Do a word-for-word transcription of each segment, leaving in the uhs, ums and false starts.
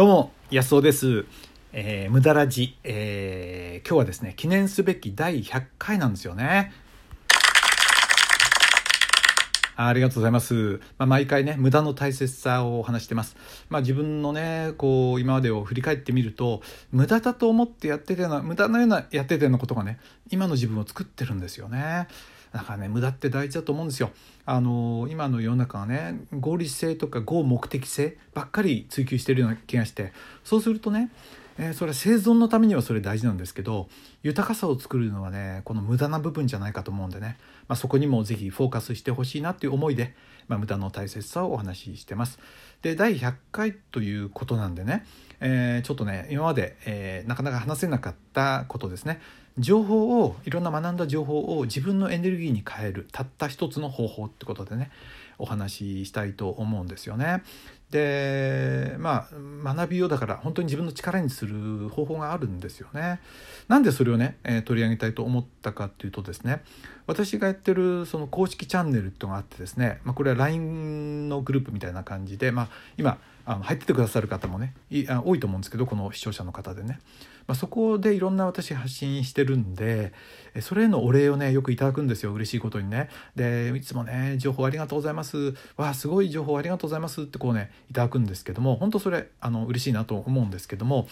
どうも安尾です、えー、無駄ラジ、えー、今日はですね記念すべきだいひゃっかいなんですよね。ありがとうございます。まあ、毎回ね、無駄の大切さを話してます。まあ、自分のね、こう今までを振り返ってみると、無駄だと思ってやってたような、無駄のようなやってたようなことがね、今の自分を作ってるんですよね。だからね、無駄って大事だと思うんですよ。あのー、今の世の中はね、合理性とか合目的性ばっかり追求しているような気がして、そうするとね、えー、それは生存のためにはそれ大事なんですけど、豊かさを作るのはね、この無駄な部分じゃないかと思うんでね、まあ、そこにもぜひフォーカスしてほしいなという思いで、まあ、無駄の大切さをお話ししてます。で、だいひゃっかいということなんでね、えー、ちょっとね、今まで、えー、なかなか話せなかったことですね。情報を、いろんな学んだ情報を自分のエネルギーに変える、たった一つの方法ってことでね、お話ししたいと思うんですよね。で、まあ、学びをだから本当に自分の力にする方法があるんですよね。なんでそれをね、えー、取り上げたいと思ったかっていうとですね、私がやってるその公式チャンネルってのがあってですね、まあ、これは ライン のグループみたいな感じで、まあ、今あの入っててくださる方もねいあ多いと思うんですけど、この視聴者の方でね、まあ、そこでいろんな私発信してるんで、それへのお礼をねよくいただくんですよ、嬉しいことにね。で、いつもね、情報ありがとうございます、わあすごい情報ありがとうございますってこうねいただくんですけども、本当それあの嬉しいなと思うんですけども、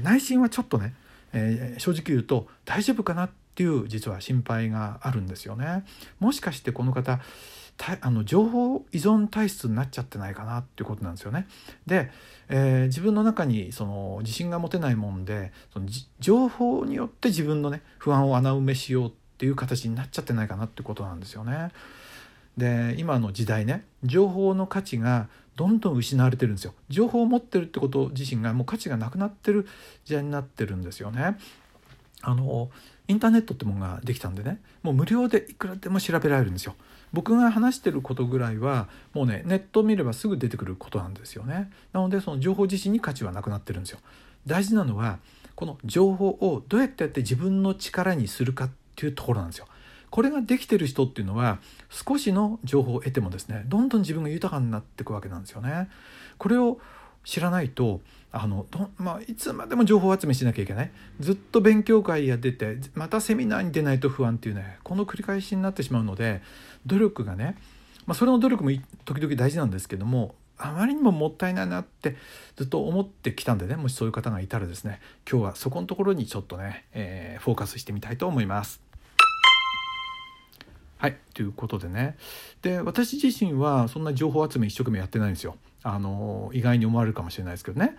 内心はちょっとね、えー、正直言うと大丈夫かなっていう実は心配があるんですよね。もしかしてこの方たあの情報依存体質になっちゃってないかなっていうことなんですよね。で、えー、自分の中にその自信が持てないもんで、その情報によって自分のね不安を穴埋めしようっていう形になっちゃってないかなっていうことなんですよね。で、今の時代ね、情報の価値がどんどん失われてるんですよ。情報を持ってるってこと自身がもう価値がなくなってる時代になってるんですよね。あのインターネットってものができたんでね、もう無料でいくらでも調べられるんですよ。僕が話してることぐらいはもうね、ネットを見ればすぐ出てくることなんですよね。なので、その情報自身に価値はなくなってるんですよ。大事なのはこの情報をどうやってやって自分の力にするかっていうところなんですよ。これができてる人っていうのは、少しの情報を得てもですね、どんどん自分が豊かになっていくわけなんですよね。これを知らないと、あのど、まあ、いつまでも情報集めしなきゃいけない、ずっと勉強会や出て、またセミナーに出ないと不安っていうね、この繰り返しになってしまうので、努力がね、まあ、それの努力も時々大事なんですけども、あまりにももったいないなってずっと思ってきたんでね、もしそういう方がいたらですね、今日はそこのところにちょっとね、えー、フォーカスしてみたいと思います。はい、ということでね、で、私自身はそんな情報集め一生懸命やってないんですよ。あの意外に思われるかもしれないですけどね。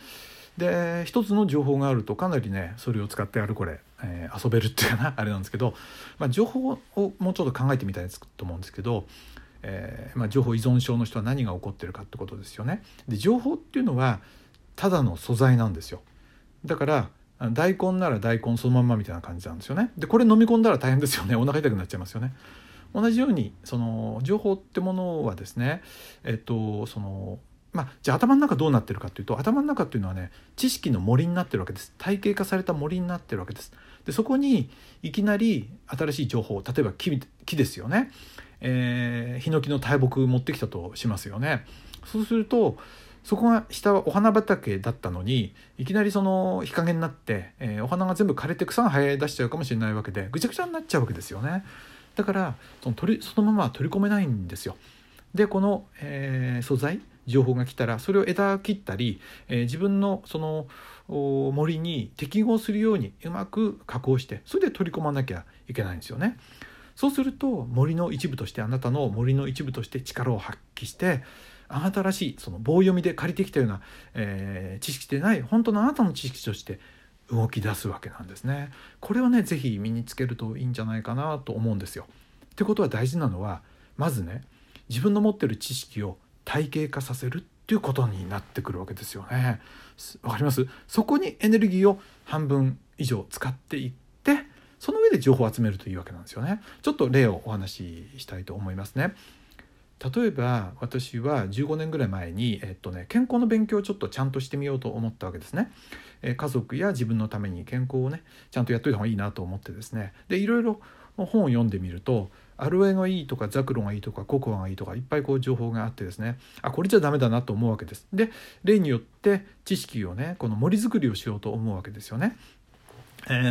で、一つの情報があるとかなりね、それを使ってあれこれ、えー、遊べるっていうかなあれなんですけど、まあ、情報をもうちょっと考えてみたいと思うんですけど、えーまあ、情報依存症の人は何が起こってるかってことですよね。で、情報っていうのはただの素材なんですよ。だから大根なら大根そのまんまみたいな感じなんですよね。で、これ飲み込んだら大変ですよね。お腹痛くなっちゃいますよね。同じようにその情報ってものはですね、えっとそのまあ、じゃあ頭の中どうなってるかというと、頭の中っていうのはね、知識の森になってるわけです。体系化された森になってるわけです。で、そこにいきなり新しい情報、例えば 木, 木ですよね、えー、ヒノキの大木持ってきたとしますよね。そうすると、そこが下はお花畑だったのに、いきなりその日陰になって、えー、お花が全部枯れて草が生え出しちゃうかもしれないわけで、ぐちゃぐちゃになっちゃうわけですよね。だからその取りそのまま取り込めないんですよ。で、この、えー、素材情報が来たら、それを枝切ったり、えー、自分のその森に適合するようにうまく加工して、それで取り込まなきゃいけないんですよね。そうすると、森の一部として、あなたの森の一部として力を発揮して、あなたらしいその棒読みで借りてきたような、えー、知識でない、本当のあなたの知識として動き出すわけなんですね。これをね、ぜひ身につけるといいんじゃないかなと思うんですよ。ってことは、大事なのはまずね、自分の持ってる知識を体系化させるっていうことになってくるわけですよね。わかります？そこにエネルギーを半分以上使っていって、その上で情報を集めるというわけなんですよね。ちょっと例をお話ししたいと思いますね。例えば私はじゅうごねんぐらい前に、えっとね、健康の勉強をちょっとちゃんとしてみようと思ったわけですね。えー、家族や自分のために健康をね、ちゃんとやっといた方がいいなと思ってですね。で、いろいろ本を読んでみると、アロエがいいとかザクロがいいとかココアがいいとかいっぱいこう情報があってですね、あ、これじゃダメだなと思うわけです。で、例によって知識をね、この森作りをしようと思うわけですよね。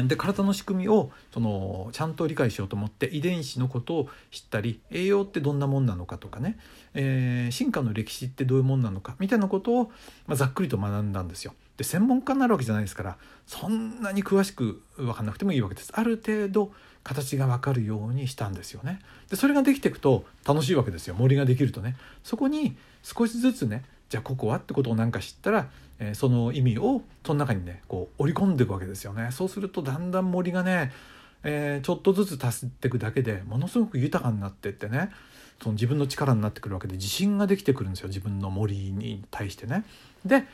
で、体の仕組みをそのちゃんと理解しようと思って遺伝子のことを知ったり、栄養ってどんなもんなのかとかね、えー、進化の歴史ってどういうもんなのかみたいなことを、まあ、ざっくりと学んだんですよ。で、専門家になるわけじゃないですから、そんなに詳しく分かんなくてもいいわけです。ある程度形が分かるようにしたんですよね。で、それができていくと楽しいわけですよ。森ができるとね、そこに少しずつね、じゃあココアってことをなんか知ったら、えー、その意味をその中にね、こう織り込んでいくわけですよね。そうするとだんだん森がね、えー、ちょっとずつ足していくだけでものすごく豊かになっていってね、その自分の力になってくるわけで、自信ができてくるんですよ、自分の森に対してね。で、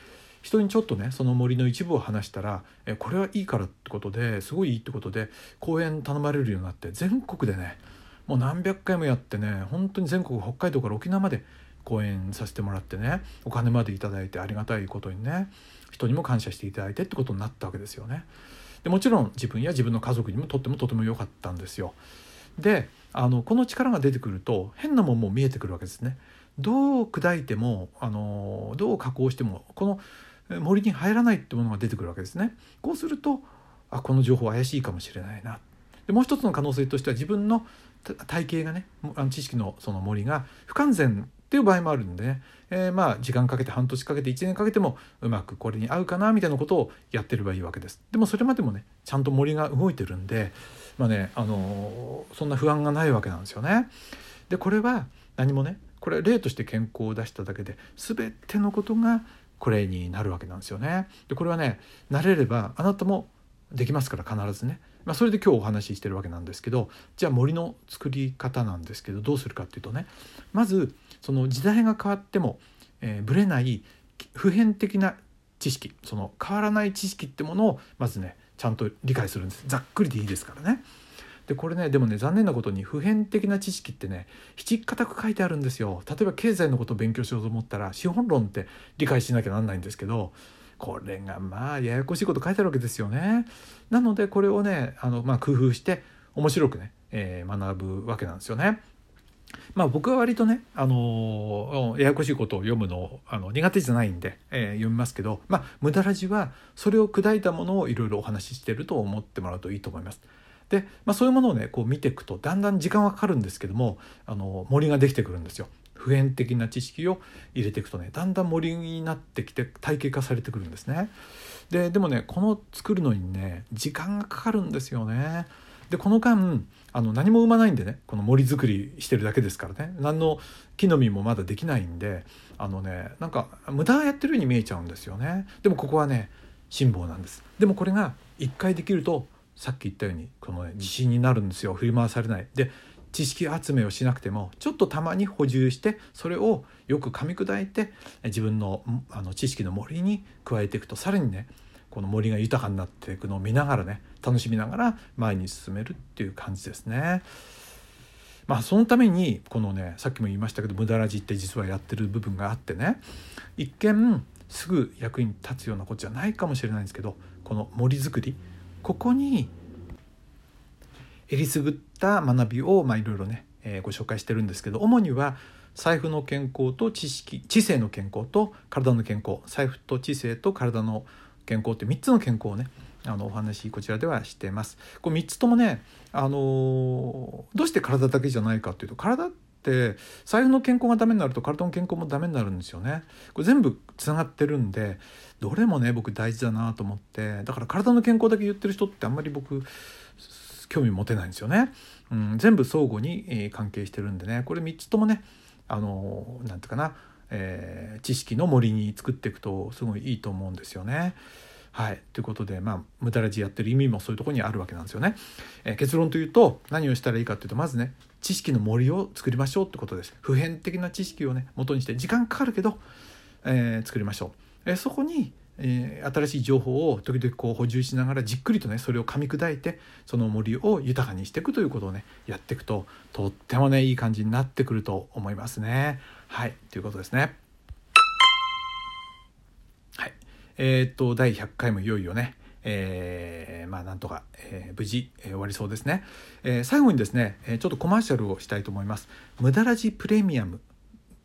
人にちょっとね、その森の一部を話したら、えー、これはいいからってことで、すごいいいってことで講演頼まれるようになって、全国でね、もう何百回もやってね、本当に全国、北海道から沖縄まで講演させてもらってね、お金までいただいて、ありがたいことにね、人にも感謝していただいてってことになったわけですよね。で、もちろん自分や自分の家族にもとってもとても良かったんですよ。で、あのこの力が出てくると変なもんも見えてくるわけですね。どう砕いても、あのどう加工してもこの森に入らないってものが出てくるわけですね。こうすると、あ、この情報怪しいかもしれないな。で、もう一つの可能性としては、自分の体系がね、知識のその森が不完全っていう場合もあるんで、ね、えー、まあ時間かけて、半年かけて、いちねんかけてもうまくこれに合うかなみたいなことをやってればいいわけです。でもそれまでもね、ちゃんと森が動いてるんで、まあね、あのー、そんな不安がないわけなんですよね。で、これは何もね、これ例として健康を出しただけで、全てのことがこれになるわけなんですよね。で、これはね、慣れればあなたもできますから、必ずね。まあ、それで今日お話ししてるわけなんですけど、じゃあ森の作り方なんですけど、どうするかっていうとね、まずその時代が変わっても、えー、ぶれない普遍的な知識、その変わらない知識ってものをまずね、ちゃんと理解するんです。ざっくりでいいですからね。で、これね、でもね、残念なことに普遍的な知識ってね、七かたく書いてあるんですよ。例えば経済のことを勉強しようと思ったら、資本論って理解しなきゃなんないんですけど、これがまあややこしいこと書いてあるわけですよね。なのでこれをね、あのまあ工夫して面白くね、えー、学ぶわけなんですよね。まあ僕は割とね、あのー、ややこしいことを読むの、あの苦手じゃないんで、えー、読みますけど、まあ無駄ラジはそれを砕いたものをいろいろお話ししてると思ってもらうといいと思います。で、まあ、そういうものをね、こう見ていくとだんだん時間はかかるんですけども、あの森ができてくるんですよ。普遍的な知識を入れていくとね、だんだん森になってきて体系化されてくるんですね。で、でもね、この作るのにね、時間がかかるんですよね。で、この間あの何も生まないんでね、この森作りしてるだけですからね、何の木の実もまだできないんで、あのね、なんか無駄やってるように見えちゃうんですよね。でもここはね、辛抱なんです。でもこれが一回できると、さっき言ったようにこの、ね、自信になるんですよ。振り回されないで、知識集めをしなくても、ちょっとたまに補充して、それをよく噛み砕いて、自分の、 あの知識の森に加えていくと、さらにね、この森が豊かになっていくのを見ながらね、楽しみながら前に進めるっていう感じですね。まあそのためにこのね、さっきも言いましたけど、無駄ラジって実はやってる部分があってね、一見すぐ役に立つようなことじゃないかもしれないんですけど、この森作り、ここにえりすぐった学びを、まあいろいろね、えー、ご紹介してるんですけど、主には財布の健康と知識、知性の健康と体の健康、財布と知性と体の健康ってみっつの健康をね、あのお話こちらではしてます。これみっつともね、あのー、どうして体だけじゃないかっていうと、体って財布の健康がダメになると体の健康もダメになるんですよね。これ全部つながってるんで、どれもね、僕大事だなと思って、だから体の健康だけ言ってる人ってあんまり僕興味持てないんですよね。うん、全部相互に、えー、関係してるんでね、これみっつともね、あのー、なんていうかな、えー、知識の森に作っていくとすごいいいと思うんですよね。はい、ということで、まあ無駄ラジやってる意味もそういうところにあるわけなんですよね。えー、結論というと、何をしたらいいかというと、まずね、知識の森を作りましょうってことです。普遍的な知識をね、元にして時間かかるけど、えー、作りましょう。えー、そこにえー、新しい情報を時々こう補充しながら、じっくりとね、それを噛み砕いて、その森を豊かにしていくということをね、やっていくと、とってもね、いい感じになってくると思いますね。はい、ということですね。はい、えー、っとだいひゃっかいもいよいよね、えー、まあなんとか、えー、無事、えー、終わりそうですね、えー、最後にですね、えー、ちょっとコマーシャルをしたいと思います。無駄ラジプレミアムっ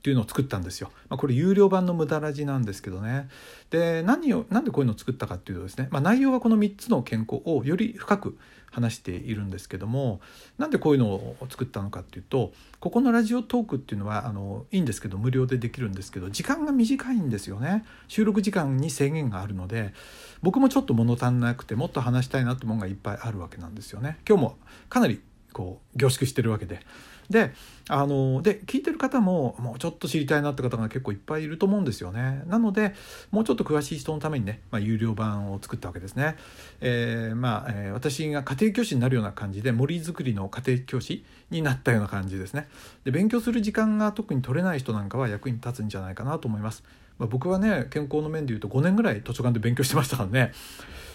ていうのを作ったんですよ。まあ、これ有料版の無駄ラジなんですけどね。で、何をなんでこういうのを作ったかっていうとですね、まあ、内容はこのみっつの健康をより深く話しているんですけども、なんでこういうのを作ったのかっていうと、ここのラジオトークっていうのはあのいいんですけど無料でできるんですけど、時間が短いんですよね。収録時間に制限があるので、僕もちょっと物足んなくてもっと話したいなってものがいっぱいあるわけなんですよね。今日もかなりこう凝縮してるわけで。で、あので聞いてる方ももうちょっと知りたいなって方が結構いっぱいいると思うんですよね。なのでもうちょっと詳しい人のためにね、まあ、有料版を作ったわけですね、えーまあえー、私が家庭教師になるような感じで、森作りの家庭教師になったような感じですね。で、勉強する時間が特に取れない人なんかは役に立つんじゃないかなと思います。まあ、僕はね、健康の面でいうとごねんぐらい図書館で勉強してましたからね。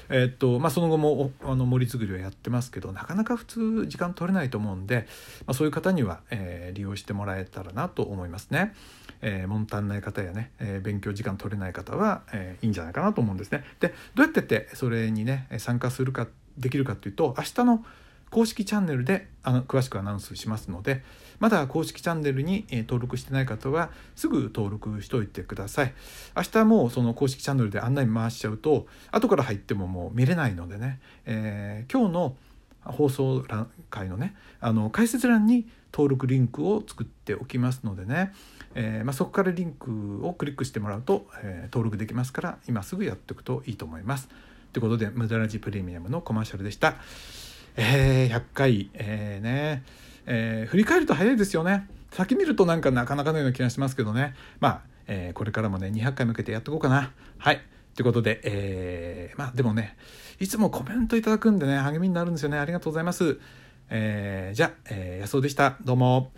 えーっとまあ、その後もあの森作りをやってますけど、なかなか普通時間取れないと思うんで、まあ、そういう方には、えー、利用してもらえたらなと思いますね。えー、物足んない方やね、えー、勉強時間取れない方は、えー、いいんじゃないかなと思うんですね。で、どうやってってそれにね参加するかできるかというと、明日の公式チャンネルであの詳しくアナウンスしますので、まだ公式チャンネルに、えー、登録してない方はすぐ登録しておいてください。明日もうその公式チャンネルで案内回しちゃうと、後から入ってももう見れないのでね、えー、今日の放送欄会のね、あの解説欄に登録リンクを作っておきますのでね、えーまあ、そこからリンクをクリックしてもらうと、えー、登録できますから、今すぐやっておくといいと思います。ということで、無駄ラジプレミアムのコマーシャルでした。えー、ひゃっかい、えーねえー、振り返ると早いですよね。先見るとなんかなかなかのような気がしますけどね。まあ、えー、これからもねにひゃっかい向けてやっていこうかな。はい。ということで、えー、まあでもね、いつもコメントいただくんでね、励みになるんですよね。ありがとうございます。えー、じゃあ、えー、安尾でした。どうも。